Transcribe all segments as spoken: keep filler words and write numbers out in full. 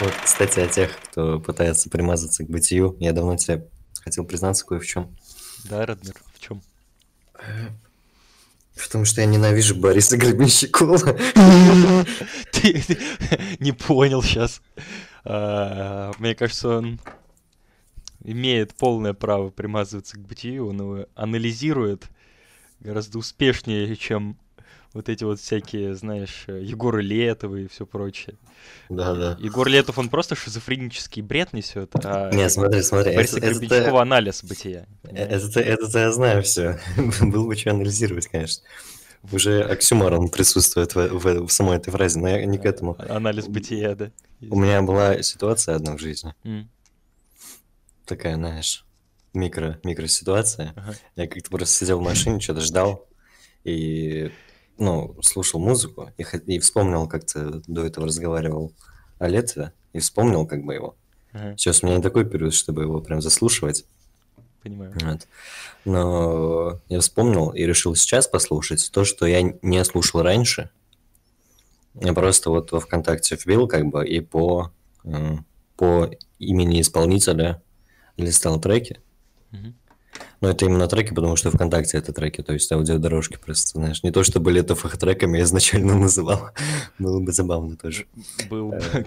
Вот, кстати, о тех, кто пытается примазаться к бытию, я давно тебе хотел признаться кое в чем. Да, Радмир, в чем? Потому что я ненавижу Бориса Гребенщикова. Ты не понял сейчас. Мне кажется, он имеет полное право примазываться к бытию, он его анализирует гораздо успешнее, чем вот эти вот всякие, знаешь, Егоры Летовы и все прочее. Да, да. Егор Летов, он просто шизофренический бред несет, а не, смотри, смотри. Бориса Гребенщикова анализ бытия. Это-то это, это я знаю все. Было бы что анализировать, конечно. Уже оксюморон присутствует в, в, в самой этой фразе, но я не к этому. Анализ бытия, да. У меня была ситуация одна в жизни. Mm. Такая, знаешь, микро, микроситуация. Ага. Я как-то просто сидел в машине, что-то ждал и... ну, слушал музыку и, и вспомнил, как ты до этого разговаривал о Летве, и вспомнил как бы его. Ага. Сейчас у меня не такой период, чтобы его прям заслушивать. Понимаю. Вот. Но я вспомнил и решил сейчас послушать то, что я не слушал раньше. Я просто вот во ВКонтакте вбил как бы и по, по имени исполнителя листал треки. Угу. Но это именно треки, потому что ВКонтакте это треки, то есть аудиодорожки просто, знаешь. Не то, чтобы Летов их треками я изначально называл. Было бы забавно тоже. Был бы.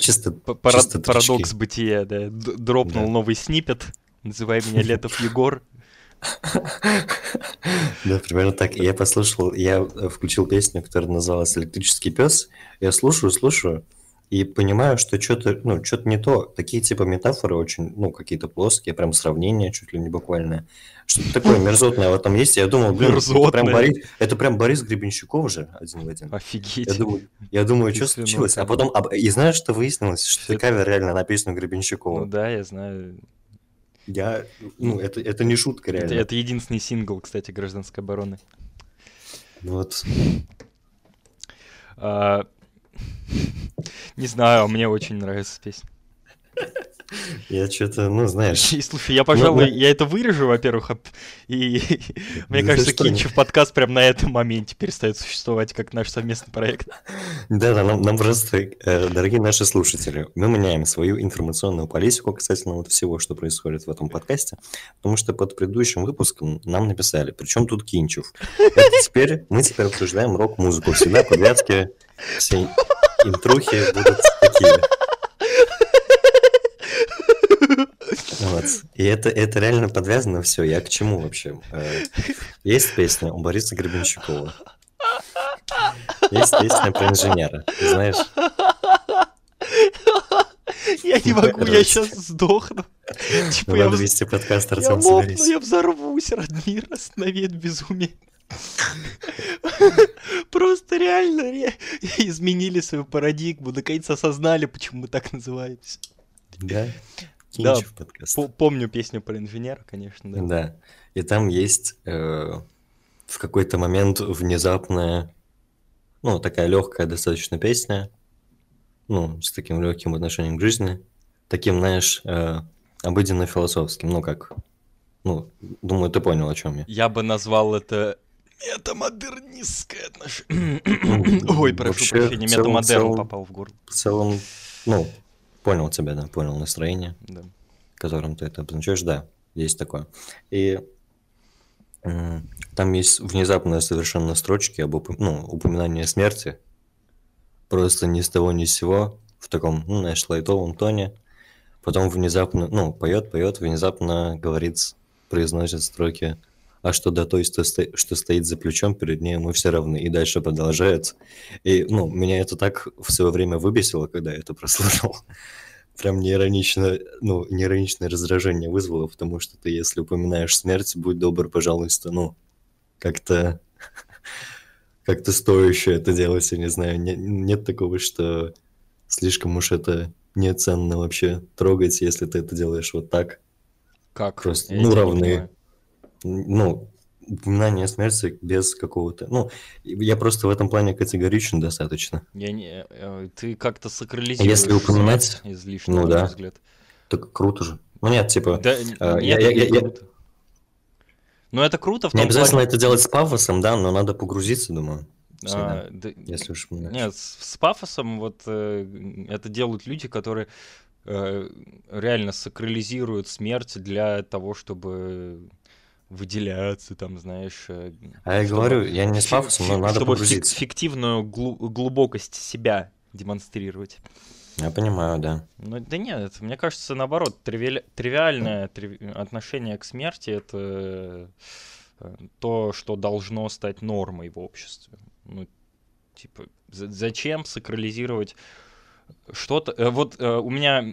Чисто парадокс бытия, да. Дропнул новый снипет, называй меня Летов Егор. Да, примерно так. Я послушал, я включил песню, которая называлась «Электрический пес». Я слушаю, слушаю. И понимаю, что что-то, ну, что-то не то. Такие типа метафоры очень, ну, какие-то плоские, прям сравнения чуть ли не буквальное. Что-то такое мерзотное в этом есть. Я думал, блин, это прям, Борис, это прям Борис Гребенщиков же один в один. Офигеть. Я думаю, я думаю что случилось. А потом, а, и знаешь, что выяснилось? Что это кавер реально на песню Гребенщикова. Ну да, я знаю. Я, ну, это, это не шутка реально. Это, это единственный сингл, кстати, «Гражданской обороны». Вот. А... Не знаю, мне очень нравится песня. Я что-то, ну, знаешь... И, слушай, я, пожалуй, ну, я это вырежу, во-первых, и мне да кажется, Кинчев подкаст прямо на этом моменте перестает существовать, как наш совместный проект. Да-да, нам, нам просто, дорогие наши слушатели, мы меняем свою информационную политику касательно вот всего, что происходит в этом подкасте, потому что под предыдущим выпуском нам написали, причем тут Кинчев. Это теперь, мы теперь обсуждаем рок-музыку, всегда подвязки, все интрухи будут такие. Вот. И это, это реально подвязано все. Я к чему вообще? Есть песня у Бориса Гребенщикова. Есть песня про инженера. Ты знаешь? Я не могу, я сейчас сдохну. Типа я вести подкаст, Артем, соберись. Я взорвусь, Радмир, останови это безумие. Просто реально изменили свою парадигму. Наконец осознали, почему мы так называемся. Да. Да, по- помню песню про инженера, конечно, да. Да, и там есть э, в какой-то момент внезапная, ну, такая легкая достаточно песня, ну, с таким легким отношением к жизни, таким, знаешь, э, обыденно-философским, ну, как, ну, думаю, ты понял, о чем я. Я бы назвал это метамодернистское отношение. Ой, прошу прощения, метамодерн попал в горло. В целом, ну... Понял тебя, да, понял настроение, да, которым ты это обозначаешь, да, есть такое. И э, там есть внезапные совершенно строчки об уп- ну, упоминании смерти, просто ни с того ни с сего, в таком, ну, знаешь, лайтовом тоне, потом внезапно, ну, поет, поет, внезапно говорит, произносит строки, а что до той, что, сто... что стоит за плечом, перед ней мы все равны, и дальше продолжается. И, ну, меня это так в свое время выбесило, когда я это прослушал. Прям неиронично, ну, неироничное раздражение вызвало, потому что ты, если упоминаешь смерть, будь добр, пожалуйста, ну, как-то как-то стояще это делать, я не знаю. Нет, нет такого, что слишком уж это неценно вообще трогать, если ты это делаешь вот так. Как? Просто, ну, равны. Ну, упоминание смерти без какого-то... Ну, я просто в этом плане категоричен достаточно. Я не... Ты как-то сакрализируешь... Если упоминать... Излишне, ну да. Взгляд. Так круто же. Ну нет, типа... Да, а, нет, я, я, я, круто. Я... Ну это круто в том плане... Не обязательно плане... это делать с пафосом, да, но надо погрузиться, думаю. Всегда, а, да, если уж мы... Нет, с, с пафосом вот э, это делают люди, которые э, реально сакрализируют смерть для того, чтобы выделяться, там, знаешь... Э, а чтобы, я говорю, я не с пафосом, но надо погрузиться. Чтобы фиктивную глу- глубокость себя демонстрировать. Я понимаю, да. Ну, да нет, мне кажется, наоборот, тривиаль... тривиальное триви... отношение к смерти — это то, что должно стать нормой в обществе. Ну, типа, зачем сакрализировать что-то? Вот у меня...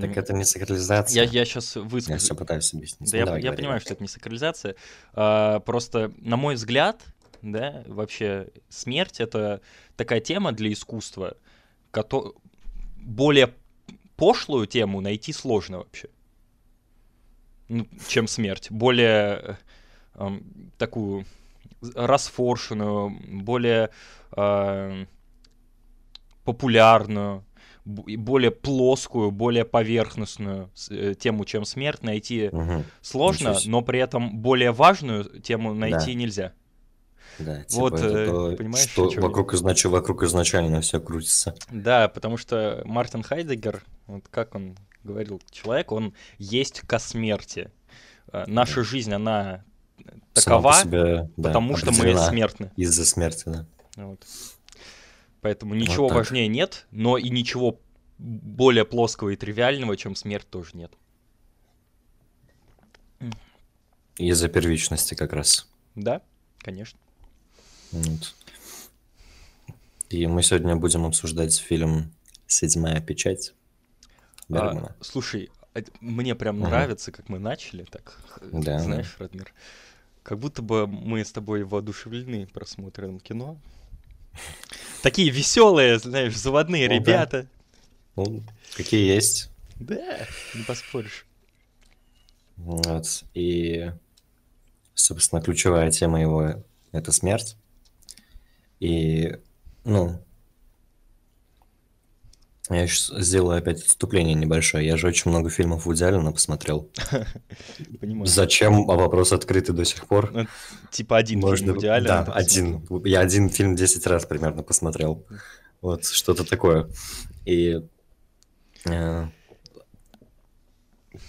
Так это не сакрализация. Я, я сейчас выскажу. Я все пытаюсь объяснить. Да, ну, я, давай, я понимаю, что это не сакрализация. А, просто, на мой взгляд, да, вообще смерть — это такая тема для искусства, которая... более пошлую тему найти сложно вообще, ну, чем смерть. Более э, такую расфоршенную, более э, популярную, более плоскую, более поверхностную тему, чем смерть, найти угу. сложно, но при этом более важную тему найти да. нельзя. Да, типа вот, это то, что вокруг, изнач... вокруг изначально все крутится. Да, потому что Мартин Хайдеггер, вот как он говорил, человек, он есть ко смерти. Наша да. жизнь, она такова, по себе, да, потому что мы смертны. Из-за смерти, да. Вот. Поэтому ничего вот важнее нет, но и ничего более плоского и тривиального, чем смерть, тоже нет. Из-за первичности как раз. Да, конечно. Нет. И мы сегодня будем обсуждать фильм «Седьмая печать» Бергмана. А, слушай, мне прям mm-hmm. нравится, как мы начали, так, да, знаешь, да. Радмир, как будто бы мы с тобой воодушевлены просмотром кино. Такие веселые, знаешь, заводные ну, ребята. Да. Ну, какие есть. Да, не поспоришь. Вот, и, собственно, ключевая тема его... Это смерть. И, ну, я сейчас сделаю опять отступление небольшое. Я же очень много фильмов Вуди Аллена посмотрел. Понимаю. Зачем вопрос открытый до сих пор? Типа один фильм Вуди Аллена. Да, один. Я один фильм десять раз примерно посмотрел. Вот, что-то такое. И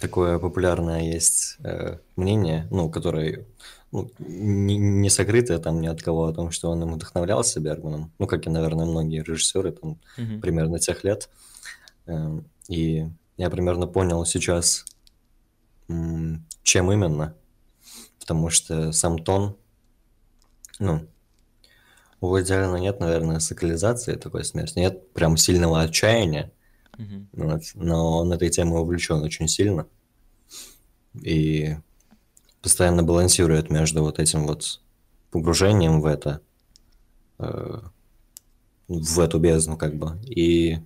такое популярное есть мнение, ну, которое... Ну, не, не сокрытое там ни от кого о том, что он им вдохновлялся Бергманом, ну, как и, наверное, многие режиссеры там uh-huh. примерно тех лет. И я примерно понял сейчас, чем именно, потому что сам тон, ну, у Вуди Аллена нет, наверное, сакрализации такой смерти, нет прям сильного отчаяния, uh-huh. вот, но он этой темой увлечен очень сильно. И... постоянно балансирует между вот этим вот погружением в это, э, в эту бездну как бы, и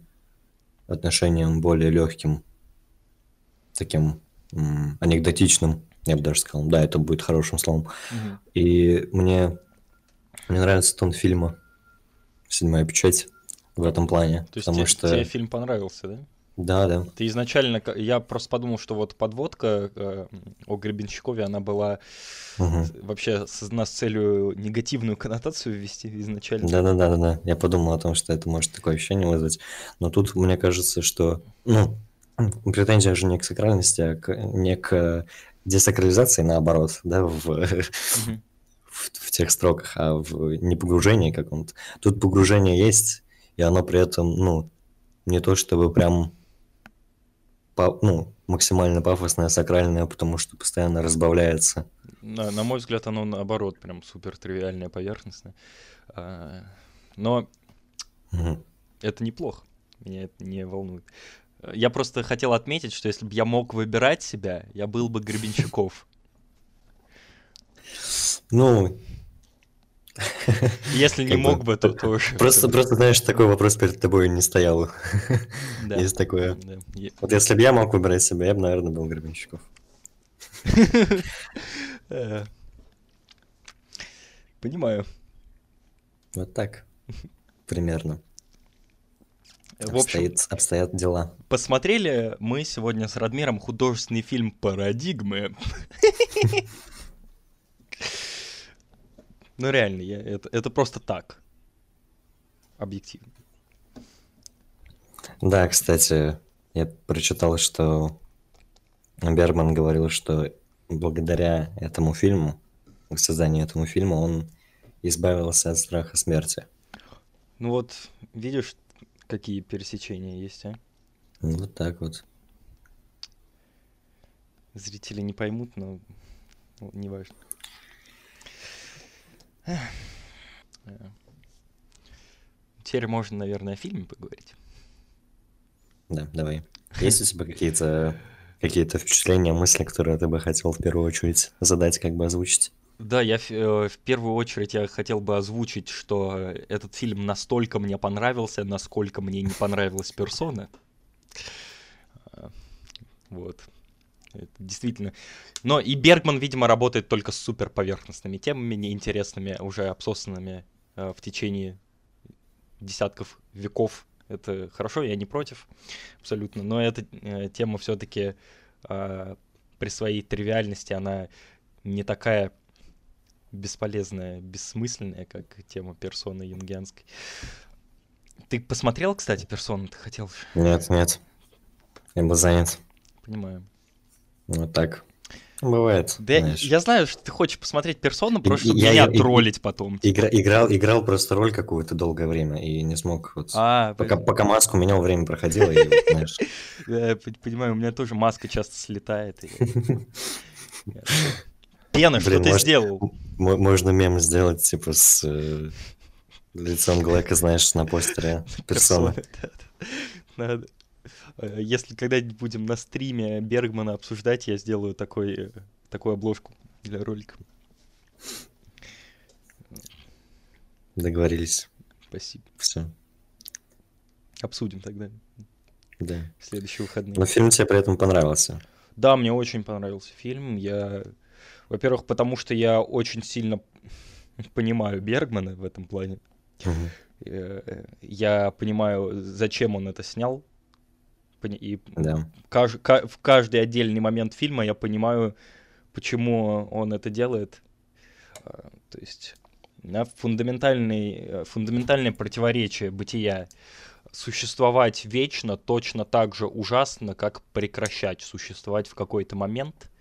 отношением более легким, таким м- анекдотичным, я бы даже сказал, да, это будет хорошим словом. Mm-hmm. И мне, мне нравится тон фильма «Седьмая печать» в этом плане. То есть потому тебе, что... тебе фильм понравился, да? Да, да. Ты изначально, я просто подумал, что вот подводка э, о Гребенщикове, она была угу. вообще создана с целью негативную коннотацию ввести изначально. Да-да-да, я подумал о том, что это может такое ощущение вызвать. Но тут мне кажется, что, ну, претензия же не к сакральности, а к, не к десакрализации, наоборот, да, в, угу. в, в тех строках, а в непогружении каком-то. Тут погружение есть, и оно при этом, ну, не то чтобы прям... ну, максимально пафосное, сакральное, потому что постоянно разбавляется. На, на мой взгляд, оно наоборот, прям супер тривиальное, поверхностное. Но угу. это неплохо, меня это не волнует. Я просто хотел отметить, что если бы я мог выбирать себя, я был бы Гребенщиков. Ну... Если не мог бы, то тоже. Просто, просто, знаешь, такой вопрос перед тобой не стоял. Да. Есть такое. Да. Вот если бы я мог выбрать себя, я бы, наверное, был Гребенщиков. Понимаю. Вот так. Примерно. В общем, обстоят дела. Посмотрели мы сегодня с Радмиром художественный фильм «Парадигмы». Ну реально, я, это, это просто так. объективно. Да, кстати, я прочитал, что Бергман говорил, что благодаря этому фильму, к созданию этого фильма, он избавился от страха смерти. Ну вот, видишь, какие пересечения есть, а? Ну, вот так вот. Зрители не поймут, но не важно. Теперь можно, наверное, о фильме поговорить. Да, давай. Есть у тебя какие-то какие-то впечатления, мысли, которые ты бы хотел в первую очередь задать, как бы озвучить? Да, я в первую очередь я хотел бы озвучить, что этот фильм настолько мне понравился, насколько мне не понравилась «Персона». Вот. Это действительно. Но и Бергман, видимо, работает только с суперповерхностными темами, неинтересными, уже обсосанными э, в течение десятков веков. Это хорошо, я не против абсолютно. Но эта э, тема все-таки э, при своей тривиальности, она не такая бесполезная, бессмысленная, как тема персоны юнгианской. Ты посмотрел, кстати, персону? Ты хотел? Нет, нет. Я был занят. Понимаю. Вот так. Бывает. Да, я знаю, что ты хочешь посмотреть персону, просто чтобы я, меня я, троллить и, потом. Игра, играл, играл просто роль какую-то долгое время и не смог. Вот, а, пока, пока маску менял, время проходило. И, вот, знаешь. Я понимаю, у меня тоже маска часто слетает. И... Пена, что ты сделал? Можно мем сделать, типа, с э, лицом Глэка, знаешь, на постере персоны. Надо. Если когда-нибудь будем на стриме Бергмана обсуждать, я сделаю такой, такую обложку для ролика. Договорились. Спасибо. Все. Обсудим тогда. Да. В следующие выходные. Но фильм тебе при этом понравился. Да, мне очень понравился фильм. Я, во-первых, потому что я очень сильно понимаю Бергмана в этом плане. Угу. Я понимаю, зачем он это снял. И да. каж- к- в каждый отдельный момент фильма я понимаю, почему он это делает. То есть да, фундаментальный, фундаментальное противоречие бытия. Существовать вечно точно так же ужасно, как прекращать существовать в какой-то момент.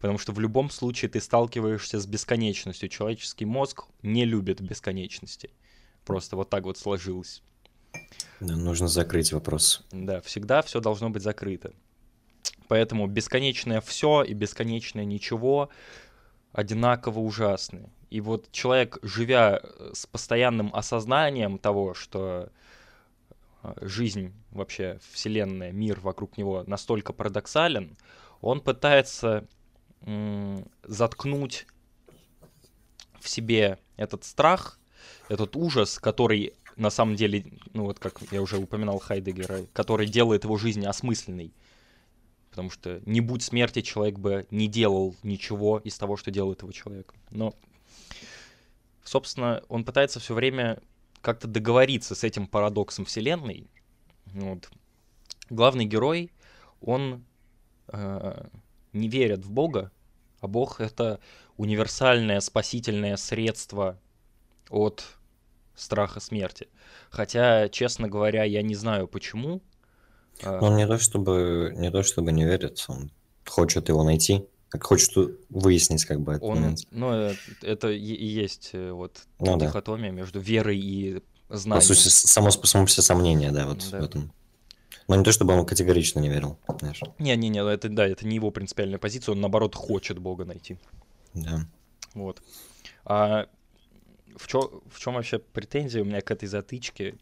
Потому что в любом случае ты сталкиваешься с бесконечностью. Человеческий мозг не любит бесконечности. Просто вот так вот сложилось. Да, нужно закрыть вопрос. Да, всегда все должно быть закрыто. Поэтому бесконечное все и бесконечное ничего одинаково ужасны. И вот человек, живя с постоянным осознанием того, что жизнь, вообще вселенная, мир вокруг него настолько парадоксален, он пытается м- заткнуть в себе этот страх, этот ужас, который... на самом деле, ну вот как я уже упоминал Хайдеггера, который делает его жизнь осмысленной. Потому что не будь смерти, человек бы не делал ничего из того, что делает его человек. Но, собственно, он пытается все время как-то договориться с этим парадоксом вселенной. Вот. Главный герой, он э, не верит в Бога, а Бог — это универсальное спасительное средство от... страха смерти. Хотя, честно говоря, я не знаю, почему. Он не то чтобы не, то, чтобы не верит, он хочет его найти, как хочет выяснить, как бы этот он, момент. Ну, это и есть вот ну, дихотомия да. между верой и знанием. По сути, само, само все сомнения, да, вот да. в этом. Но не то чтобы он категорично не верил, знаешь. Не-не-не, это да, это не его принципиальная позиция, он наоборот хочет Бога найти. Да. Вот. А... В чё, в чём вообще претензия у меня к этой затычке?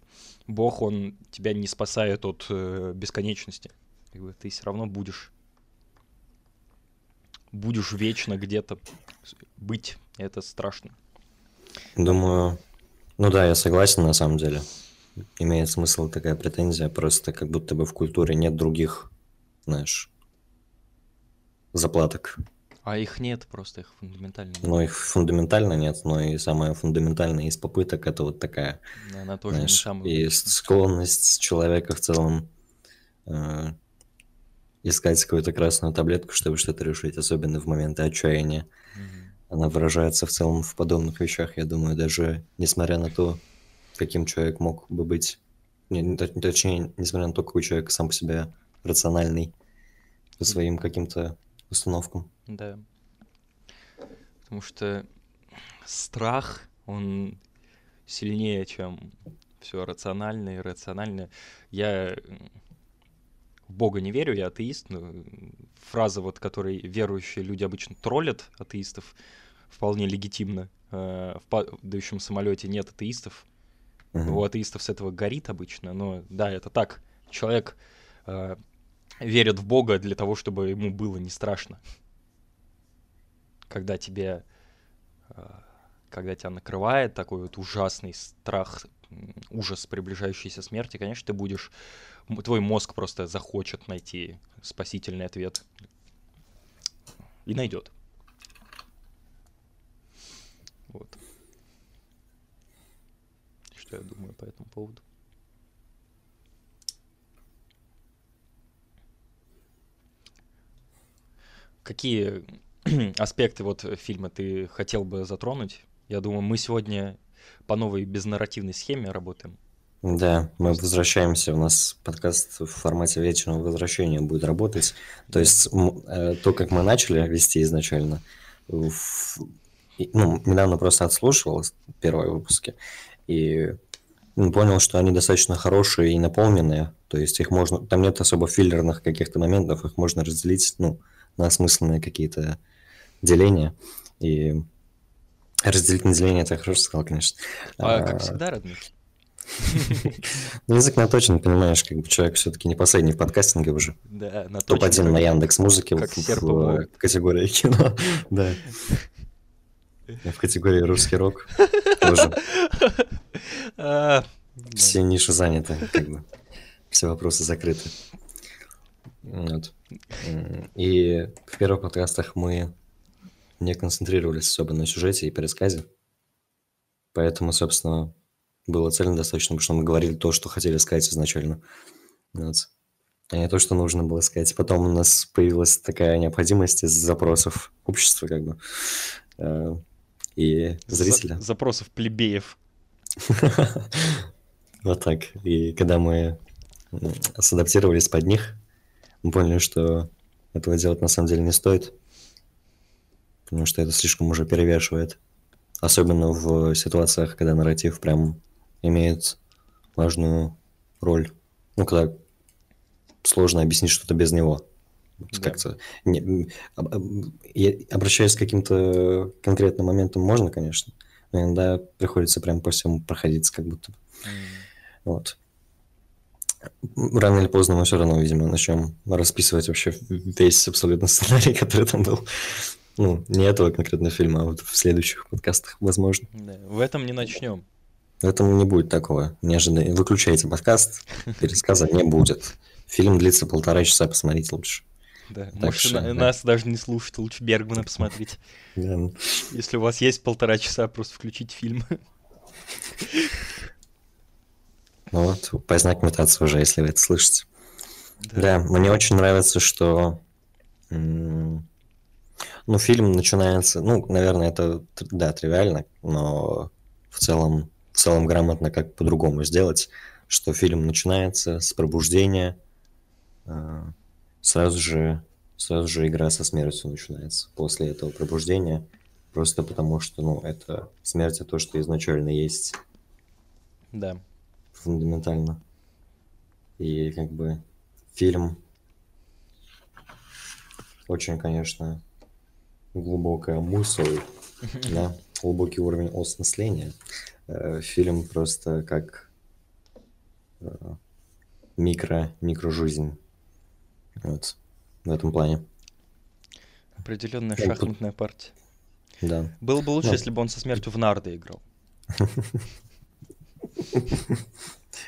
Бог, он тебя не спасает от э, бесконечности. Как бы ты все равно будешь, будешь вечно где-то быть. Это страшно. Думаю, ну да, я согласен на самом деле. Имеет смысл такая претензия, просто как будто бы в культуре нет других, знаешь, заплаток. А их нет, просто их фундаментально нет. Ну, их фундаментально нет, но и самое фундаментальное из попыток это вот такая, она тоже, знаешь, не самая... и склонность человека в целом э, искать какую-то красную таблетку, чтобы что-то решить, особенно в моменты отчаяния. Угу. Она выражается в целом в подобных вещах, я думаю, даже несмотря на то, каким человек мог бы быть. Не, точнее, несмотря на то, какой человек сам по себе рациональный по своим каким-то установкам. Да. Потому что страх, он сильнее, чем все рациональное и рациональное. Я в Бога не верю, я атеист, но фраза, вот, которой верующие люди обычно троллят атеистов, вполне легитимно. В падающем самолете нет атеистов. Uh-huh. У атеистов с этого горит обычно, но да, это так. Человек э, верит в Бога для того, чтобы ему было не страшно. Когда тебе, э, когда тебя накрывает такой вот ужасный страх, ужас приближающейся смерти, конечно, ты будешь, твой мозг просто захочет найти спасительный ответ. И найдет. Вот. Что я думаю по этому поводу. Какие аспекты вот фильма ты хотел бы затронуть? Я думаю, мы сегодня по новой безнарративной схеме работаем. Да, мы возвращаемся, у нас подкаст в формате вечного возвращения будет работать. То есть то, как мы начали вести изначально, в... ну, недавно просто отслушивал первые выпуски, и понял, что они достаточно хорошие и наполненные, то есть их можно, там нет особо филлерных каких-то моментов, их можно разделить, ну, на осмысленные какие-то деления, и разделить на деление, это я хорошо сказал, конечно. А, а... как всегда, родной. Язык наточен, понимаешь, как бы человек все-таки не последний в подкастинге уже. Да, наточен. топ один на Яндекс.Музыке в категории кино, да. В категории русский рок тоже. Все ниши заняты, как бы. Все вопросы закрыты. Вот. И в первых подкастах мы не концентрировались особо на сюжете и пересказе. Поэтому, собственно, было цельно достаточно, потому что мы говорили то, что хотели сказать изначально. Вот. А не то, что нужно было сказать. Потом у нас появилась такая необходимость из запросов общества, как бы, и зрителя. За- запросов плебеев. Вот так. И когда мы садаптировались под них, мы поняли, что этого делать на самом деле не стоит, потому что это слишком уже перевешивает. Особенно в ситуациях, когда нарратив прям имеет важную роль. Ну, когда сложно объяснить что-то без него. Да. Как-то... Не... Обращаясь к каким-то конкретным моментам можно, конечно, но иногда приходится прям по всему проходиться как будто бы. Mm. Вот. Рано или поздно мы все равно, видимо, начнем расписывать вообще весь абсолютно сценарий, который там был. Ну, не этого конкретного фильма, а вот в следующих подкастах, возможно. Да. В этом не начнем. В этом не будет такого. Неожиданно. Выключайте подкаст, пересказа не будет. Фильм длится полтора часа, посмотрите лучше. Да, так можете что, на, да. Нас даже не слушать, лучше Бергмана посмотреть. Да. Если у вас есть полтора часа, просто включить фильм. Ну вот, познак мутации уже, если вы это слышите. Да, да, мне очень нравится, что... Ну, фильм начинается... Ну, наверное, это, да, тривиально, но в целом, в целом грамотно как по-другому сделать, что фильм начинается с пробуждения... Сразу же, сразу же игра со смертью начинается после этого пробуждения, просто потому что, ну, это смерть, это то, что изначально есть. Да. Фундаментально. И как бы фильм очень, конечно, глубокая мысль, да, глубокий уровень осмысления. Фильм просто как микро, микрожизнь. Вот, в этом плане. Определенная да, шахматная тут... партия. Да. Было бы лучше, да. Если бы он со смертью в нарды играл.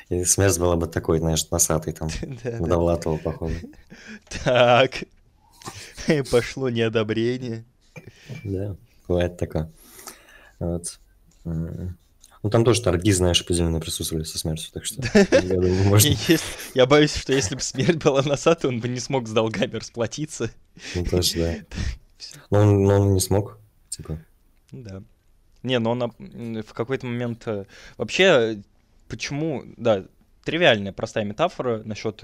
И смерть была бы такой, знаешь, носатый там, водовлатого, походу. Так, пошло неодобрение. Да, бывает такое. Вот. Ну, там тоже торги, знаешь, определенно присутствовали со смертью, так что... Я боюсь, что если бы смерть была носатой, он бы не смог с долгами расплатиться. Ну, тоже, да. Но он не смог, типа. Да. Не, но он в какой-то момент... Вообще, почему, да, тривиальная, простая метафора насчет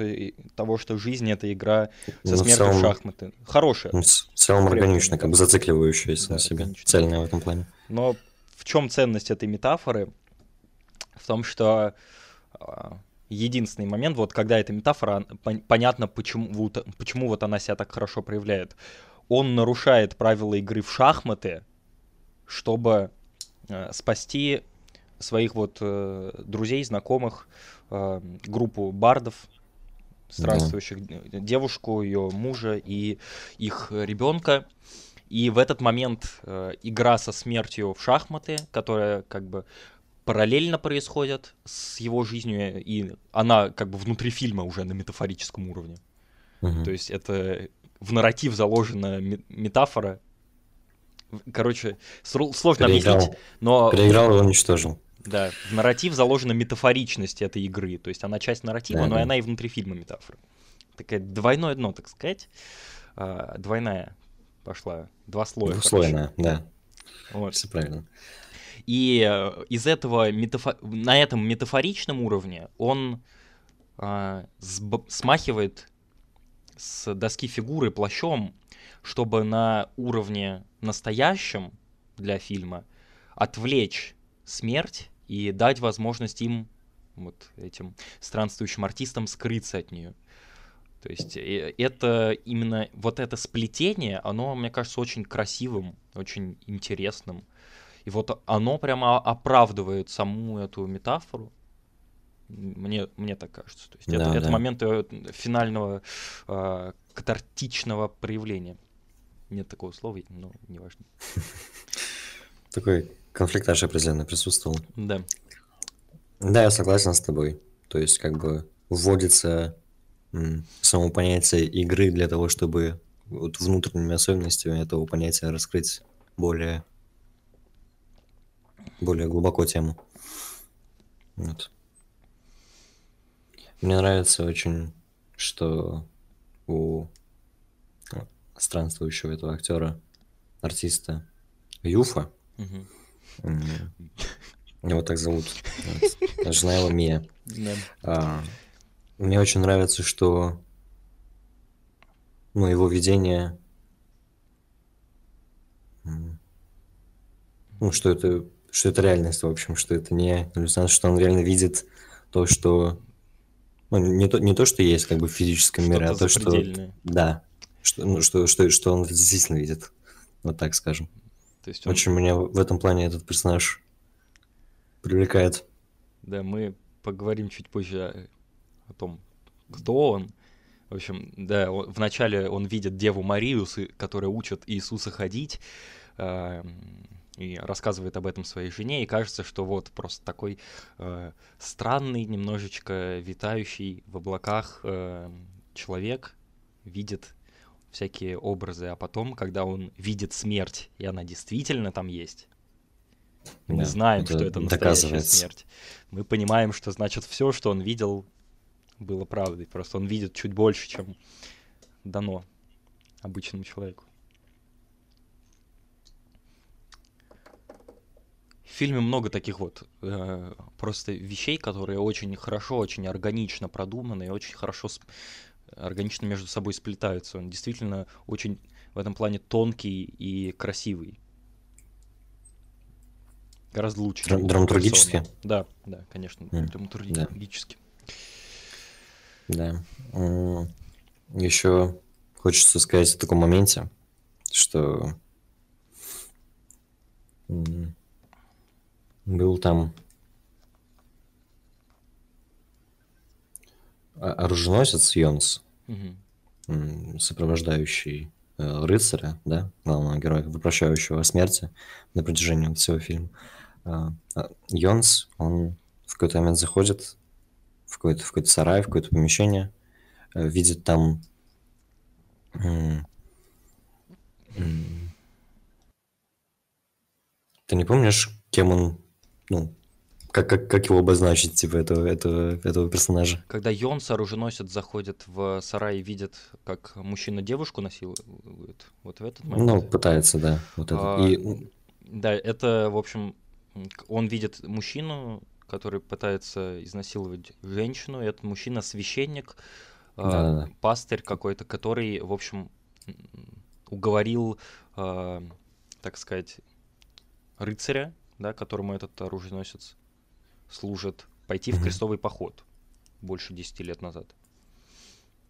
того, что жизнь — это игра со ну, смертью в целом, шахматы. Хорошая. Ну, в целом органичная, как бы зацикливающаяся да, на себе, органично. Цельная в этом плане. Но в чем ценность этой метафоры? В том, что единственный момент, вот когда эта метафора, понятно, почему, почему вот она себя так хорошо проявляет. Он нарушает правила игры в шахматы, чтобы э, спасти своих вот э, друзей, знакомых, э, группу бардов, здравствующих mm-hmm. девушку, ее мужа и их ребенка. И в этот момент э, игра со смертью в шахматы, которая как бы параллельно происходит с его жизнью, и она как бы внутри фильма уже на метафорическом уровне. Mm-hmm. То есть это... в нарратив заложена метафора. Короче, сложно объяснить, но... Переиграл и уничтожил. Да, в нарратив заложена метафоричность этой игры. То есть она часть нарратива, да, но да. она и внутри фильма метафора. Такое двойное дно, так сказать. Двойная пошла, два слоя. Двуслойная, да. Вот. Все правильно. И из этого метафо... на этом метафоричном уровне он смахивает... с доски фигуры плащом, чтобы на уровне настоящем для фильма отвлечь смерть и дать возможность им, вот этим странствующим артистам, скрыться от нее. То есть это именно вот это сплетение, оно, мне кажется, очень красивым, очень интересным. И вот оно прямо оправдывает саму эту метафору. Мне, мне так кажется. То есть да, это, да. это момент финального э, катартичного проявления. Нет такого слова, но неважно. Такой конфликт аж определенно присутствовал. Да. Да, я согласен с тобой. То есть как бы вводится само понятие игры для того, чтобы вот внутренними особенностями этого понятия раскрыть более, более глубоко тему. Вот. Мне нравится очень, что у странствующего этого актера, артиста Юфа, угу. его так зовут, жена его Мия. Да. А, мне очень нравится, что ну, его видение, ну, что это, что это реальность, в общем, что это не иллюстрация, что он реально видит то, что... Ну, не то, не то, что есть как бы в физическом что-то мире, а то, что... Да, что, ну, что, что, что он действительно видит, вот так скажем. То есть он... Очень меня в этом плане этот персонаж привлекает. Да, мы поговорим чуть позже о, о том, кто он. В общем, да, он, вначале он видит Деву Марию, которая учит Иисуса ходить, э- и рассказывает об этом своей жене, и кажется, что вот просто такой э, странный, немножечко витающий в облаках э, человек видит всякие образы, а потом, когда он видит смерть, и она действительно там есть, мы да, знаем, это что это настоящая смерть. Мы понимаем, что значит все, что он видел, было правдой, просто он видит чуть больше, чем дано обычному человеку. В фильме много таких вот э, просто вещей, которые очень хорошо, очень органично продуманы и очень хорошо сп- органично между собой сплетаются. Он действительно очень в этом плане тонкий и красивый. Гораздо лучше. Драм- драматургически? Да, да, конечно, mm, драматургически. Да. да. Еще хочется сказать о таком моменте, что... Был там оруженосец Йонс, угу. сопровождающий рыцаря, да, главного героя, вопрошающего о смерти на протяжении всего фильма. Йонс, он в какой-то момент заходит в какой-то, в какой-то сарай, в какое-то помещение, видит там... Ты не помнишь, кем он... Ну, как, как, как его обозначить, типа, этого, этого, этого персонажа? Когда Йонс, оруженосец, заходит в сарай и видит, как мужчина девушку насилует, вот в этот момент... Ну, пытается, да. Вот а, и... Да, это, в общем, он видит мужчину, который пытается изнасиловать женщину. Этот мужчина священник, да, э, пастырь какой-то, который, в общем, уговорил, э, так сказать, рыцаря, да, которому этот оруженосец служит, пойти в крестовый поход больше десяти лет назад.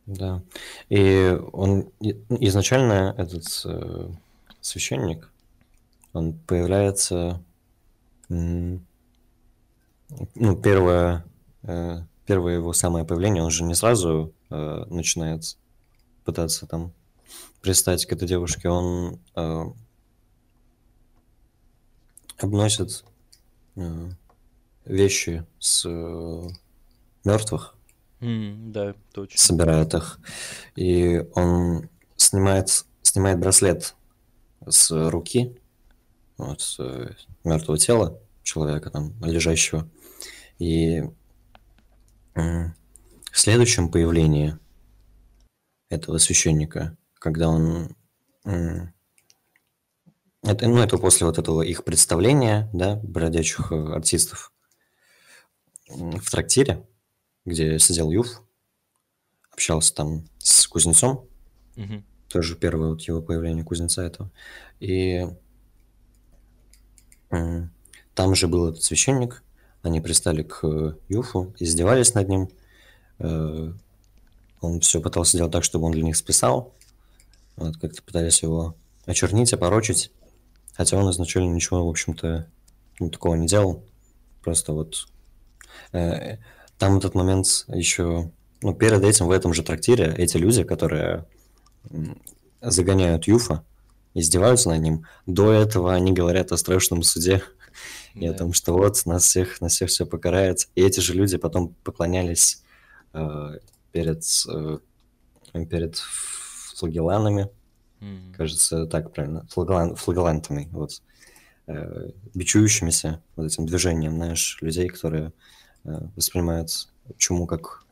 Да. И он изначально, этот э, священник, он появляется... М- ну, первое, э, первое его самое появление, он же не сразу э, начинает пытаться там пристать к этой девушке. Он э, обносит э, вещи с э, мертвых. Mm, да, точно. Собирает их. И он снимает, снимает браслет с руки, вот, с э, мертвого тела человека, там, лежащего. И в следующем появлении этого священника, когда он... Это, ну, это после вот этого их представления, да, бродячих артистов в трактире, где сидел Юф, общался там с кузнецом. Угу. Тоже первое вот его появление, кузнеца этого. И там же был этот священник, они пристали к Юфу, издевались над ним. Он все пытался делать так, чтобы он для них списал. Вот, как-то пытались его очернить, опорочить. Хотя он изначально ничего, в общем-то, ну, такого не делал. Просто вот... Там этот момент еще... Ну, перед этим, в этом же трактире, эти люди, которые загоняют Юфа, издеваются над ним. До этого они говорят о страшном суде. И о том, что вот нас всех, нас всех все покарает. И эти же люди потом поклонялись э, перед, э, перед флагеланами. Mm-hmm. Кажется, так правильно. Флагелан, флагелантами. Вот, э, бичующимися вот этим движением, знаешь, людей, которые э, воспринимают чуму как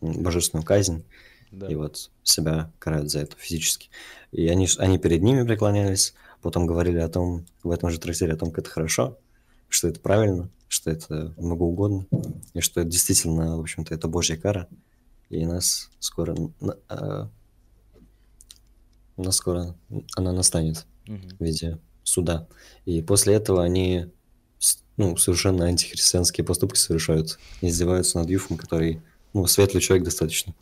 божественную казнь. Yeah. И вот себя карают за это физически. И они, они перед ними преклонялись. Потом говорили о том, в этом же трактире, о том, как это хорошо, что это правильно, что это многоугодно, и что это действительно, в общем-то, это божья кара, и нас скоро... А, нас скоро она настанет mm-hmm. в виде суда. И после этого они, ну, совершенно антихристианские поступки совершают, издеваются над Юфом, который, ну, светлый человек достаточно.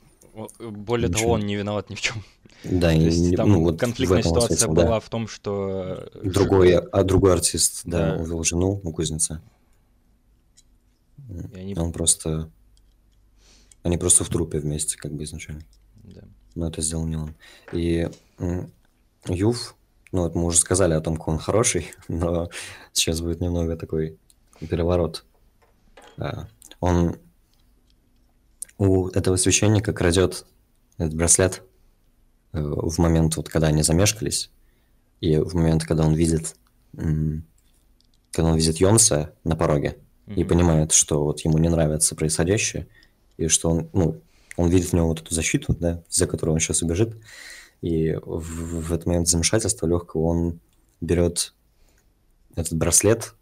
Более ничего. Того, он не виноват ни в чем. Да, и не, там ну, вот конфликтная ситуация смысле, была да. в том, что... Другой, а другой артист, да, да увел жену у кузнеца. И они... Он просто... Они просто в трупе вместе, как бы, изначально. Да. Но это сделал не он. И Юф, ну вот мы уже сказали о том, как он хороший, но сейчас будет немного такой переворот. Он у этого священника крадет этот браслет в момент, вот, когда они замешкались, и в момент, когда он видит, когда он видит Йонса на пороге mm-hmm. и понимает, что вот ему не нравится происходящее, и что он, ну, он видит в него вот эту защиту, да, за которую он сейчас убежит, и в, в этот момент замешательства легкого он берет этот браслет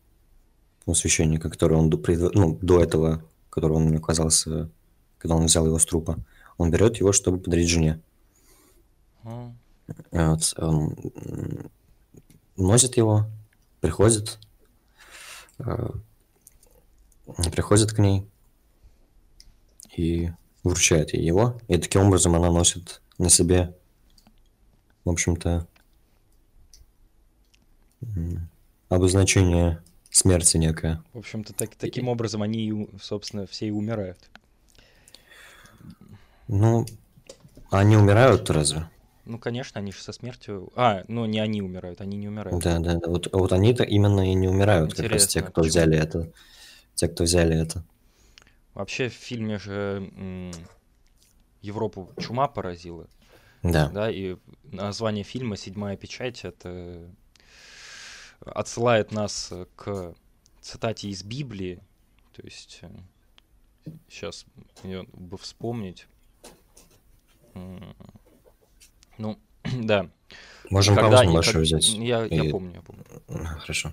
у священника, который он до, ну, до этого, который он оказался, когда он взял его с трупа, он берет его, чтобы подарить жене. Вот, он носит его, приходит, э, приходит к ней и вручает ей его. И таким образом она носит на себе, в общем-то, обозначение смерти некое. В общем-то, так, таким образом они, собственно, все и умирают. Ну, они умирают разве? Ну, конечно, они же со смертью... А, ну, не они умирают, они не умирают. Да, да, да. Вот, вот они-то именно и не умирают, интересно, как раз те, кто почему? взяли это. Те, кто взяли это. Вообще, в фильме же м- Европу чума поразила. Да. Да, и название фильма «Седьмая печать» это отсылает нас к цитате из Библии. То есть, сейчас ее бы вспомнить. Ну, да. Можем паузу большую взять. Я, и... я помню, я помню. Хорошо.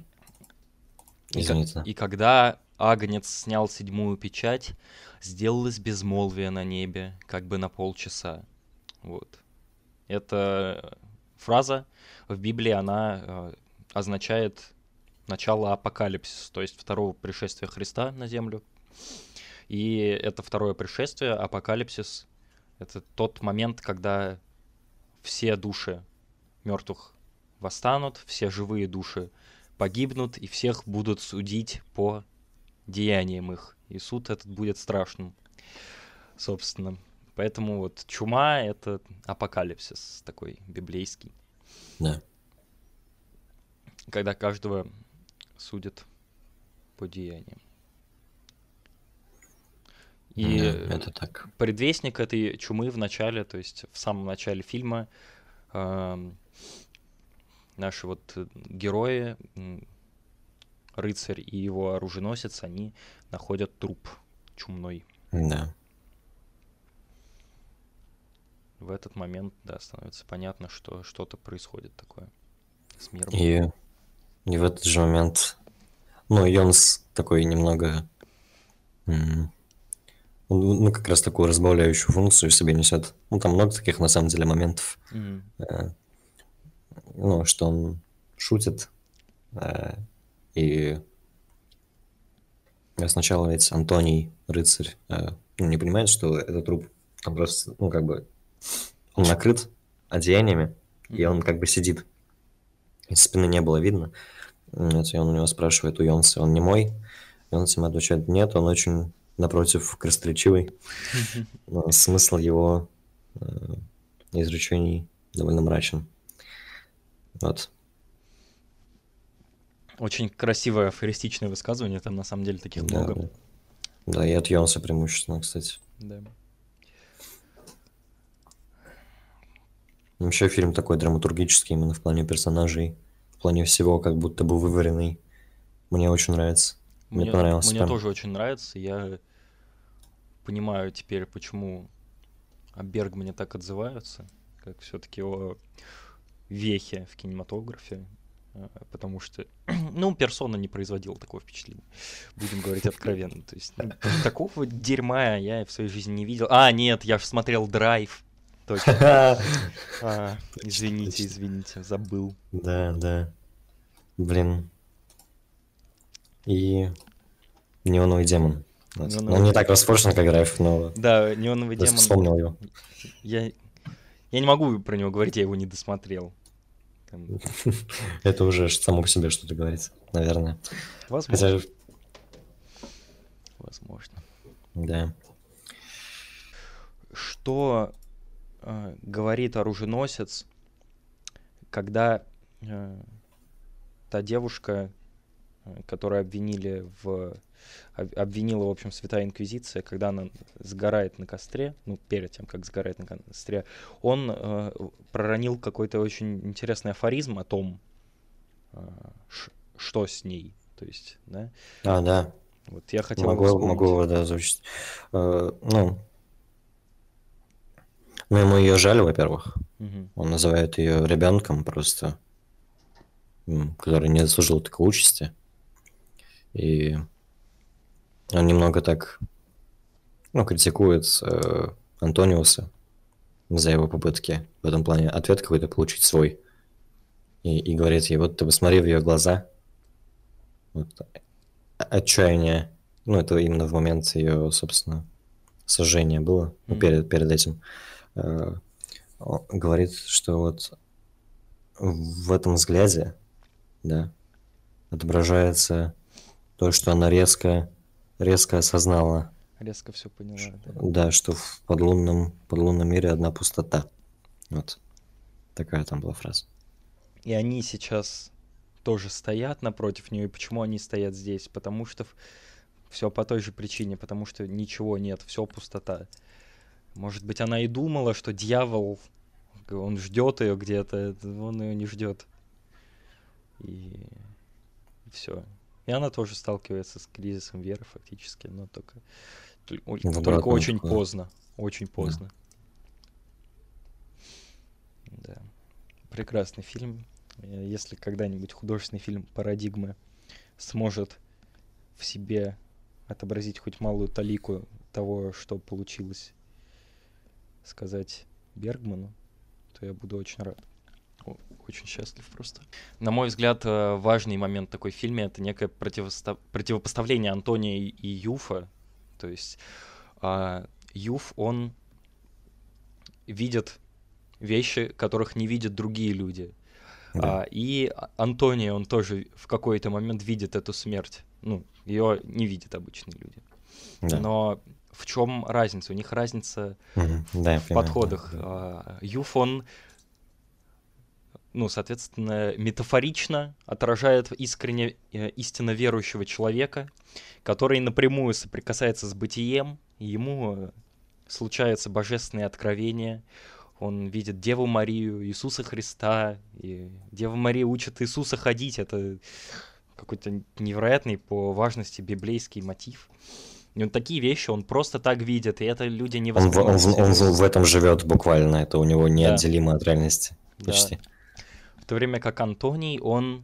Извините. И, и когда Агнец снял седьмую печать, сделалось безмолвие на небе, как бы на полчаса. Вот. Эта фраза в Библии, она э, означает начало апокалипсиса, то есть второго пришествия Христа на землю. И это второе пришествие, апокалипсис, это тот момент, когда все души мертвых восстанут, все живые души погибнут, и всех будут судить по деяниям их. И суд этот будет страшным, собственно. Поэтому вот чума — это апокалипсис такой библейский. Да. Когда каждого судят по деяниям. И да, это так. Предвестник этой чумы в начале, то есть в самом начале фильма, э, наши вот герои, рыцарь и его оруженосец, они находят труп чумной. Да. В этот момент, да, становится понятно, что что-то происходит такое с миром. И, и в этот же момент, ну, Йонс такой немного... М- Ну, как раз такую разбавляющую функцию себе несет. Ну, там много таких, на самом деле, моментов. Mm. Э, ну, что он шутит. Э, и сначала ведь Антоний, рыцарь, э, не понимает, что этот труп, там просто, ну, как бы, он накрыт одеяниями, mm. и он как бы сидит. И спины не было видно. Вот, и он у него спрашивает, у Йонса, он не мой? Йонс ему отвечает, нет, он очень... напротив, красноречивый. Но смысл его э, изречений довольно мрачен. Вот. Очень красивое афористичное высказывание, там на самом деле таких да, много. Да. да, и от Йонса преимущественно, кстати. Да. Вообще фильм такой драматургический, именно в плане персонажей, в плане всего, как будто бы вываренный. Мне очень нравится. Мне, мне понравилось. Мне прям. тоже очень нравится. Я понимаю теперь, почему о Бергмане так отзываются, как все-таки о вехе в кинематографе, потому что, ну, Persona не производила такого впечатления. Будем говорить откровенно. То есть ну, такого дерьма я в своей жизни не видел. А, нет, я же смотрел Драйв. Точно. А, извините, извините, забыл. Да, да. Блин. И «Неоновый демон». Неоновый... Ну, он не так распоршен, как Драйв, но... Да, «Неоновый я демон». Вспомнил его. Я... я не могу про него говорить, я его не досмотрел. Там... Это уже само по себе что-то говорит, наверное. Возможно. Хотя... Возможно. Да. Что э, говорит оруженосец, когда э, та девушка... которую обвинили в... обвинила, в общем, Святая Инквизиция, когда она сгорает на костре, ну, перед тем, как сгорает на костре, он э, проронил какой-то очень интересный афоризм о том, э, ш- что с ней, то есть, да? А, да. Вот я хотел... Могу, могу да, озвучить. Э, ну, ну, ему ее жаль, во-первых. Угу. Он называет ее ребенком просто, который не заслужил такой участи. И он немного так, ну, критикует э, Антониуса за его попытки в этом плане ответ какой-то получить свой. И, и говорит ей, вот ты посмотри в ее глаза. Вот, отчаяние. Ну, это именно в момент ее, собственно, сожжения было. Mm-hmm. Перед, перед этим. Э, говорит, что вот в этом взгляде, да, отображается... То, что она резко, резко осознала. Резко все поняла. Что, да. да, что в подлунном, подлунном мире одна пустота. Вот. Такая там была фраза. И они сейчас тоже стоят напротив нее. И почему они стоят здесь? Потому что все по той же причине. Потому что ничего нет, все пустота. Может быть, она и думала, что дьявол, он ждет ее где-то. Он ее не ждет. И, и все. И она тоже сталкивается с кризисом веры фактически, но только, только, только очень входа. поздно, очень поздно. Да. да. Прекрасный фильм. Если когда-нибудь художественный фильм «Парадигма» сможет в себе отобразить хоть малую талику того, что получилось сказать Бергману, то я буду очень рад. Очень счастлив просто. На мой взгляд, важный момент в такой фильме — это некое противосто... противопоставление Антония и Юфа. То есть Юф, он видит вещи, которых не видят другие люди. Да. И Антоний, он тоже в какой-то момент видит эту смерть. Ну, ее не видят обычные люди. Да. Но в чем разница? У них разница mm-hmm. в, да, в подходах. Да. Юф, он... ну, соответственно, метафорично отражает искренне э, истинно верующего человека, который напрямую соприкасается с бытием, ему случаются божественные откровения, он видит Деву Марию, Иисуса Христа, и Дева Мария учит Иисуса ходить, это какой-то невероятный по важности библейский мотив. И он такие вещи, он просто так видит, и это люди не воспринимают. Он, он, он в этом живет буквально, это у него неотделимо да. от реальности почти. Да. В то время как Антоний, он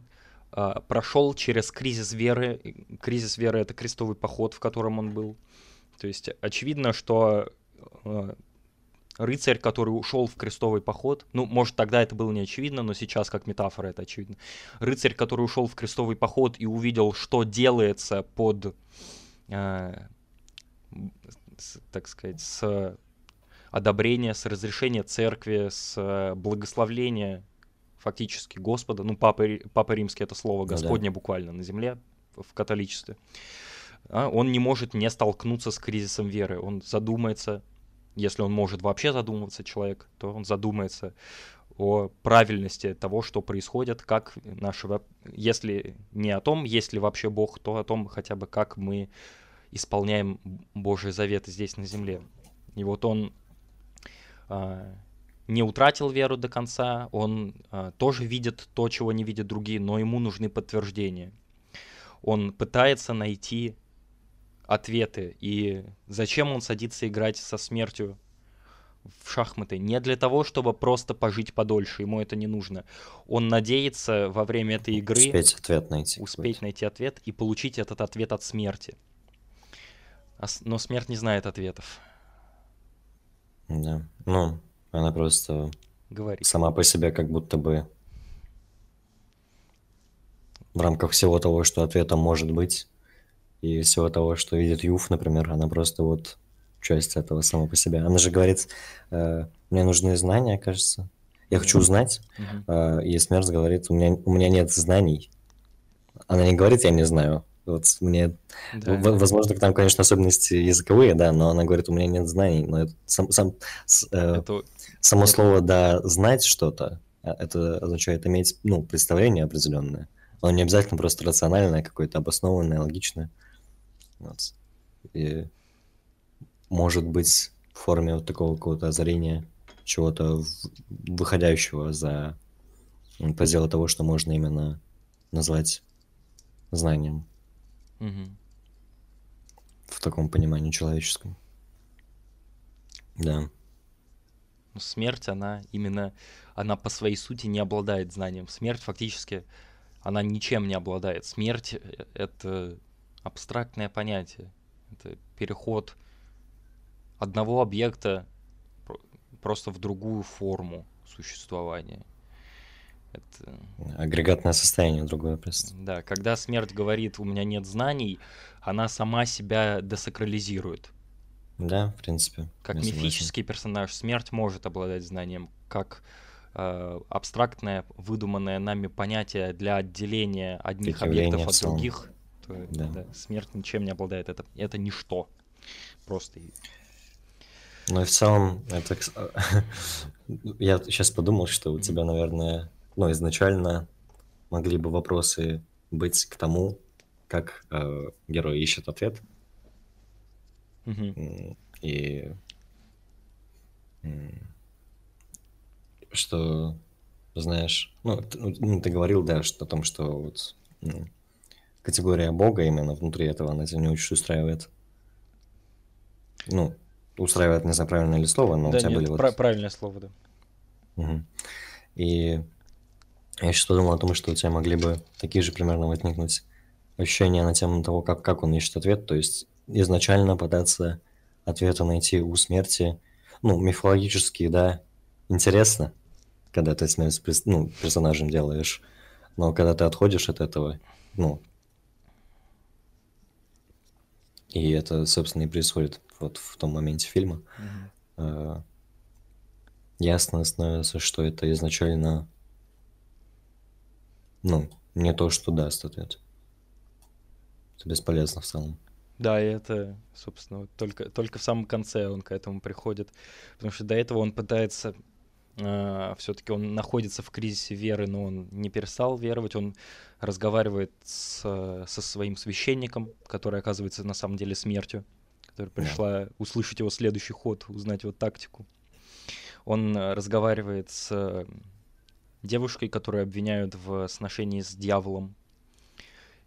э, прошел через кризис веры. Кризис веры — это крестовый поход, в котором он был. То есть очевидно, что э, рыцарь, который ушел в крестовый поход, ну, может, тогда это было не очевидно, но сейчас как метафора это очевидно. Рыцарь, который ушел в крестовый поход и увидел, что делается под, э, с, так сказать, с одобрения, с разрешения церкви, с благословления фактически Господа, ну, Папа, Папа Римский — это слово Господне, да, да. буквально на земле в католичестве, а он не может не столкнуться с кризисом веры. Он задумается, если он может вообще задумываться, человек, то он задумается о правильности того, что происходит, как нашего, если не о том, есть ли вообще Бог, то о том хотя бы, как мы исполняем Божий завет здесь на земле. И вот он... А, не утратил веру до конца, он а, тоже видит то, чего не видят другие, но ему нужны подтверждения. Он пытается найти ответы. И зачем он садится играть со смертью в шахматы? Не для того, чтобы просто пожить подольше, ему это не нужно. Он надеется во время этой игры успеть ответ найти, успеть найти ответ и получить этот ответ от смерти. Но смерть не знает ответов. Да, ну... Она просто говорит. Сама по себе как будто бы в рамках всего того, что ответом может быть, и всего того, что видит Юф, например, она просто вот часть этого сама по себе. Она же говорит, мне нужны знания, кажется, я хочу узнать, mm-hmm. и смерть говорит, у меня, у меня нет знаний. Она не говорит, я не знаю. Вот мне, да. возможно, там, конечно, особенности языковые, да, но она говорит, у меня нет знаний, но это сам, сам, э, это... само это... слово, да, знать что-то, это означает иметь, ну, представление определенное, оно не обязательно просто рациональное, какое-то обоснованное, логичное, вот. И может быть в форме вот такого какого-то озарения, чего-то выходящего за пределы того, что можно именно назвать знанием. Угу. В таком понимании человеческом. Да. Смерть, она именно, она по своей сути не обладает знанием. Смерть фактически, она ничем не обладает. Смерть — это абстрактное понятие. Это переход одного объекта просто в другую форму существования. Это... агрегатное состояние другое просто. Да, когда смерть говорит, у меня нет знаний, она сама себя десакрализирует. Да, в принципе. Как мифический персонаж, смерть может обладать знанием, как э, абстрактное, выдуманное нами понятие для отделения одних объектов от других. То, да. Да, смерть ничем не обладает, это, это ничто. Просто... Ну и в целом, это... я сейчас подумал, что у тебя, наверное... Но изначально могли бы вопросы быть к тому, как э, герой ищет ответ. Mm-hmm. И что, знаешь, ну ты, ты говорил, да, что, о том, что вот, ну, категория Бога именно внутри этого, она тебя не очень устраивает. Ну, устраивает, не знаю, правильное ли слово, но да, у тебя нет, были вот... Да, правильное слово, да. Угу. И... Я сейчас подумал о том, что у тебя могли бы такие же примерно возникнуть ощущение на тему того, как, как он ищет ответ, то есть изначально пытаться ответа найти у смерти, ну, мифологически, да, интересно, когда ты становишься, ну, персонажем делаешь, но когда ты отходишь от этого, ну, и это, собственно, и происходит вот в том моменте фильма, mm-hmm. ясно становится, что это изначально, ну, не то, что даст ответ. Это бесполезно в целом. Да, и это, собственно, только, только в самом конце он к этому приходит, потому что до этого он пытается... Uh, все-таки он находится в кризисе веры, но он не перестал веровать, он разговаривает с, со своим священником, который оказывается на самом деле смертью, которая пришла yeah. услышать его следующий ход, узнать его тактику. Он разговаривает с девушкой, которую обвиняют в сношении с дьяволом.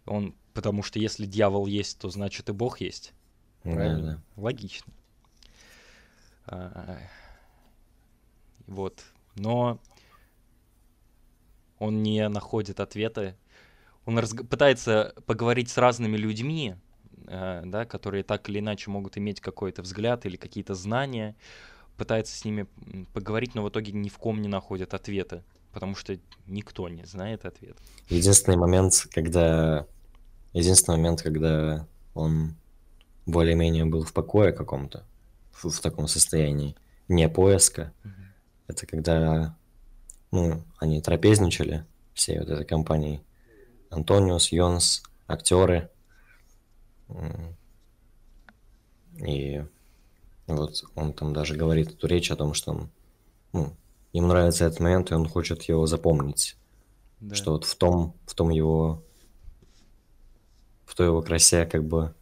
Он, потому что если дьявол есть, то значит и Бог есть. Yeah, правильно? Yeah. Логично. Uh, Вот, но он не находит ответа. Он разг... пытается поговорить с разными людьми, э, да, которые так или иначе могут иметь какой-то взгляд или какие-то знания. Пытается с ними поговорить, но в итоге ни в ком не находит ответа, потому что никто не знает ответ. Единственный момент, когда, единственный момент, когда он более-менее был в покое каком-то, в, в таком состоянии, не поиска. Mm-hmm. Это когда, ну, они трапезничали, всей вот этой компанией. Антониус, Йонс, актеры. И вот он там даже говорит эту речь о том, что он, ну, им нравится этот момент, и он хочет его запомнить. Да. Что вот в том, в том его, в той его красе, как бы,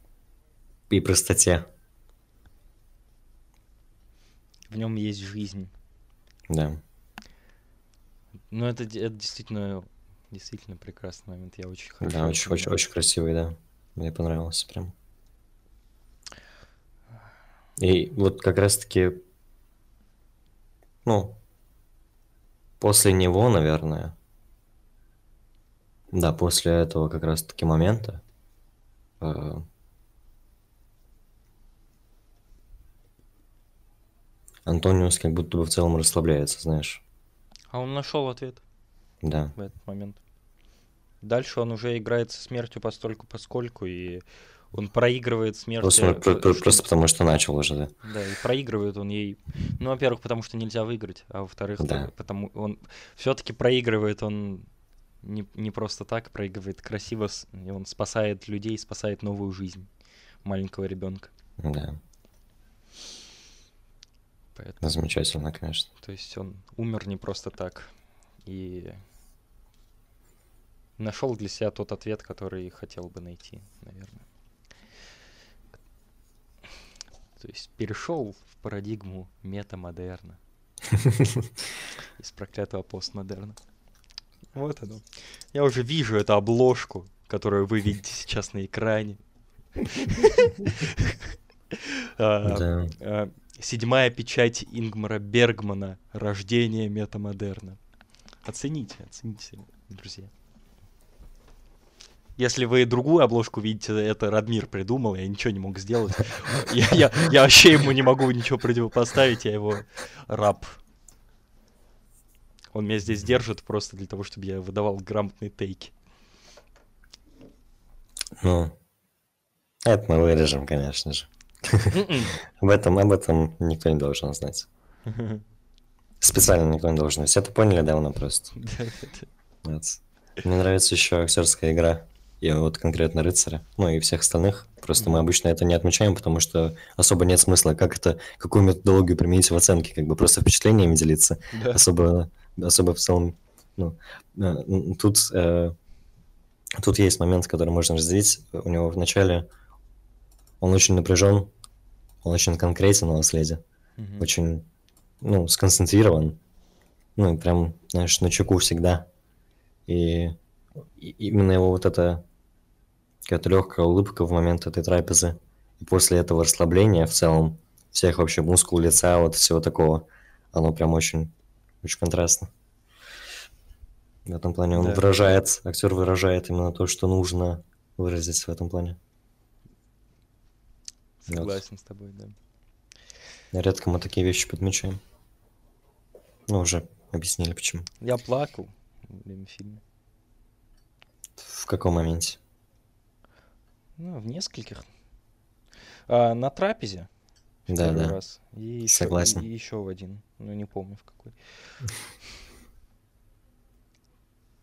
и простоте. В нем есть жизнь. Да. Ну, это, это действительно, действительно прекрасный момент. Я очень хорошо. Да, очень, очень, очень красивый, да. Мне понравился прям. И вот как раз-таки, ну, после него, наверное, да, после этого как раз-таки момента, э- Антониус как будто бы в целом расслабляется, знаешь. А он нашел ответ. Да. В этот момент. Дальше он уже играет со смертью постольку, поскольку, и он проигрывает смерть. Просто, просто потому что начал уже, да. Да, и проигрывает он ей. Ну, во-первых, потому что нельзя выиграть, а во-вторых, да. потому он все-таки проигрывает он не, не просто так, проигрывает красиво, и он спасает людей, спасает новую жизнь маленького ребенка. Да. Поэтому. Замечательно, конечно. То есть он умер не просто так и нашел для себя тот ответ, который хотел бы найти, наверное. То есть перешел в парадигму метамодерна из проклятого постмодерна. Вот оно. Я уже вижу эту обложку, которую вы видите сейчас на экране. Седьмая печать Ингмара Бергмана. Рождение метамодерна. Оцените, оцените, друзья. Если вы другую обложку видите, это Радмир придумал, я ничего не мог сделать. Я, я, я вообще ему не могу ничего противопоставить, я его раб. Он меня здесь держит просто для того, чтобы я выдавал грамотные тейки. Ну, это мы вырежем, конечно же. Об этом, об этом никто не должен знать. Специально никто не должен. Все это поняли давно просто. Мне нравится еще актерская игра. И вот конкретно рыцаря. Ну и всех остальных. Просто мы обычно это не отмечаем, потому что особо нет смысла, как это, какую методологию применить в оценке. Как бы просто впечатлениями делиться. Особо, особо в целом. Ну, тут, э, тут есть момент, который можно разделить. У него в начале. Он очень напряжен, он очень конкретен на наследие, mm-hmm. очень, ну, сконцентрирован, ну, прям, знаешь, на чеку всегда. И, и именно его вот эта какая-то легкая улыбка в момент этой трапезы, и после этого расслабления в целом, всех вообще мускул лица, вот всего такого, оно прям очень, очень контрастно. В этом плане он yeah. выражает, актер выражает именно то, что нужно выразиться в этом плане. Согласен вот. С тобой, да. Редко мы такие вещи подмечаем. Ну, уже объяснили, почему. Я плакал во время фильма. В каком моменте? Ну, в нескольких. А, на трапезе. Да, да. Раз. И согласен. Еще, и еще в один. Ну, не помню, в какой.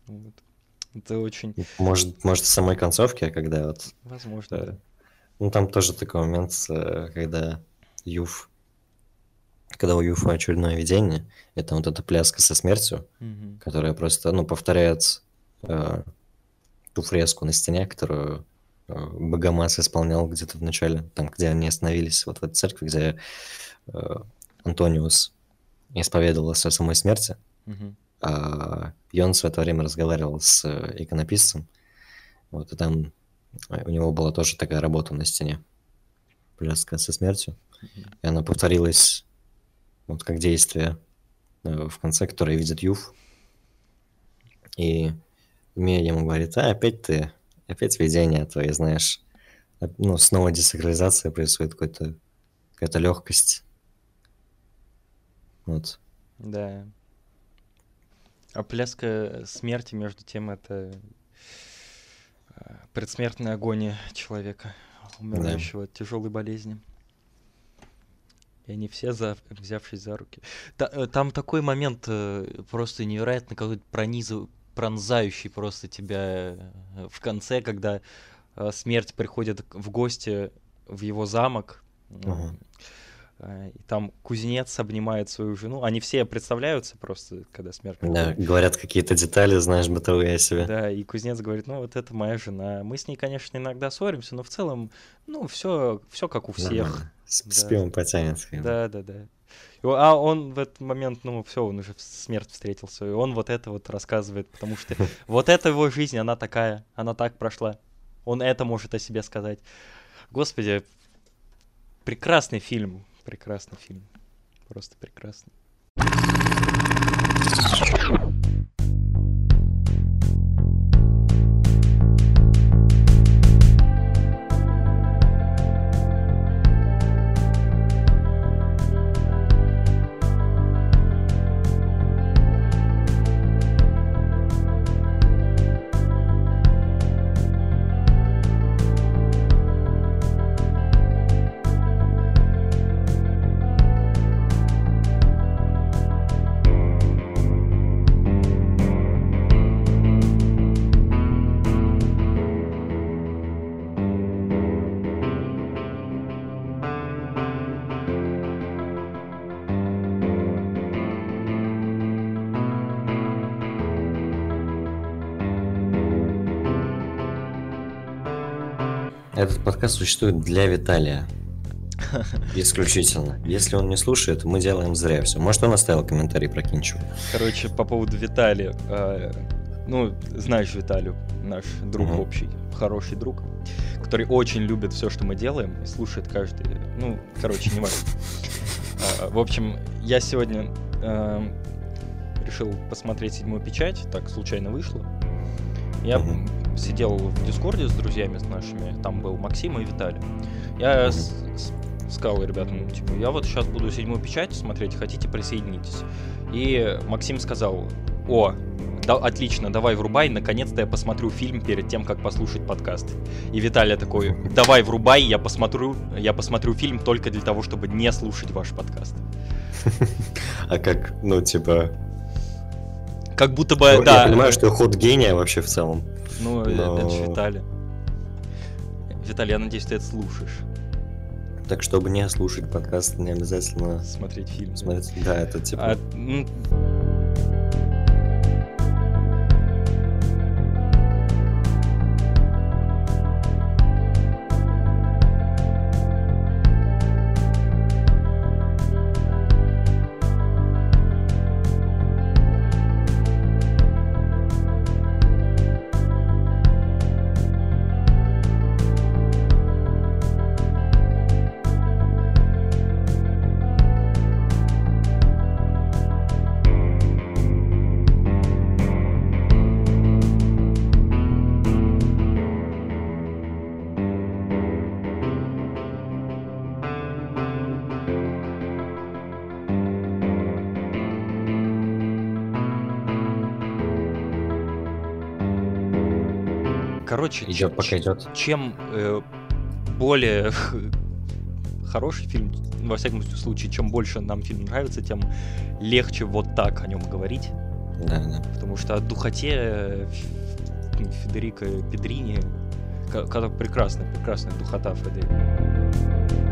Вот. Это очень... Может, может, в самой концовке, когда вот... Возможно, э, да. Ну, там тоже такой момент, когда Юф... Когда у Юфа очередное видение, это вот эта пляска со смертью, mm-hmm. которая просто, ну, повторяет э, ту фреску на стене, которую э, Богомаз исполнял где-то в начале, там, где они остановились, вот в этой церкви, где э, Антониус исповедовался о самой смерти, mm-hmm. а Йонс в это время разговаривал с иконописцем, вот, и там у него была тоже такая работа на стене, пляска со смертью, mm-hmm. и она повторилась... Вот как действие в конце, которое видит Юф. И Мия ему говорит, а, опять ты, опять видение твое, знаешь. Ну, снова десакрализация происходит, какой-то, какая-то легкость. Вот. Да. А пляска смерти, между тем, это предсмертная агония человека, умирающего да. от тяжелой болезни. И они все, за, взявшись за руки. Та, там такой момент э, просто невероятно какой-то пронизыв, пронзающий просто тебя э, в конце, когда э, смерть приходит в гости в его замок. Uh-huh. э, э, и там кузнец обнимает свою жену. Они все представляются просто, когда смерть приходит. Да, говорят какие-то детали, знаешь, бытовые о себе. Да, и кузнец говорит, ну вот это моя жена. Мы с ней, конечно, иногда ссоримся, но в целом, ну, все, все как у всех. Uh-huh. С, да. с пивом потянет. Да, да, да. А он в этот момент, ну, все, он уже смерть встретил свою. И он вот это вот рассказывает, потому что вот эта его жизнь, она такая, она так прошла. Он это может о себе сказать. Господи, прекрасный фильм. Прекрасный фильм. Просто прекрасный. Этот подкаст существует для Виталия. Исключительно. Если он не слушает, мы делаем зря все. Может, он оставил комментарий про Кинчева. Короче, по поводу Виталия. Э, ну, знаешь Виталию, наш друг mm-hmm. общий, хороший друг, который очень любит все, что мы делаем, и слушает каждый... Ну, короче, не важно. В общем, я сегодня решил посмотреть «Седьмую печать». Так случайно вышло. Я... сидел в Дискорде с друзьями с нашими, там был Максим и Виталий. Я с- с- сказал ребятам, ну, типа, я вот сейчас буду «Седьмую печать» смотреть, хотите, присоединитесь. И Максим сказал, о, да, отлично, давай врубай, наконец-то я посмотрю фильм перед тем, как послушать подкаст. И Виталий такой, давай врубай, я посмотрю, я посмотрю фильм только для того, чтобы не слушать ваш подкаст. А как, ну, типа... Как будто бы, ну, да... Я понимаю, что ход гения вообще в целом. Ну, но... это же Виталий. Виталий, я надеюсь, ты это слушаешь. Так, чтобы не слушать подкаст, не обязательно... Смотреть фильм. Смотреть... Да, это типа... А... Короче, идет, пока идет. Чем э, более хороший фильм, во всяком случае, чем больше нам фильм нравится, тем легче вот так о нем говорить. Да, да. Потому что о духоте Федерико Педрини, как прекрасная, прекрасная духота Федерико.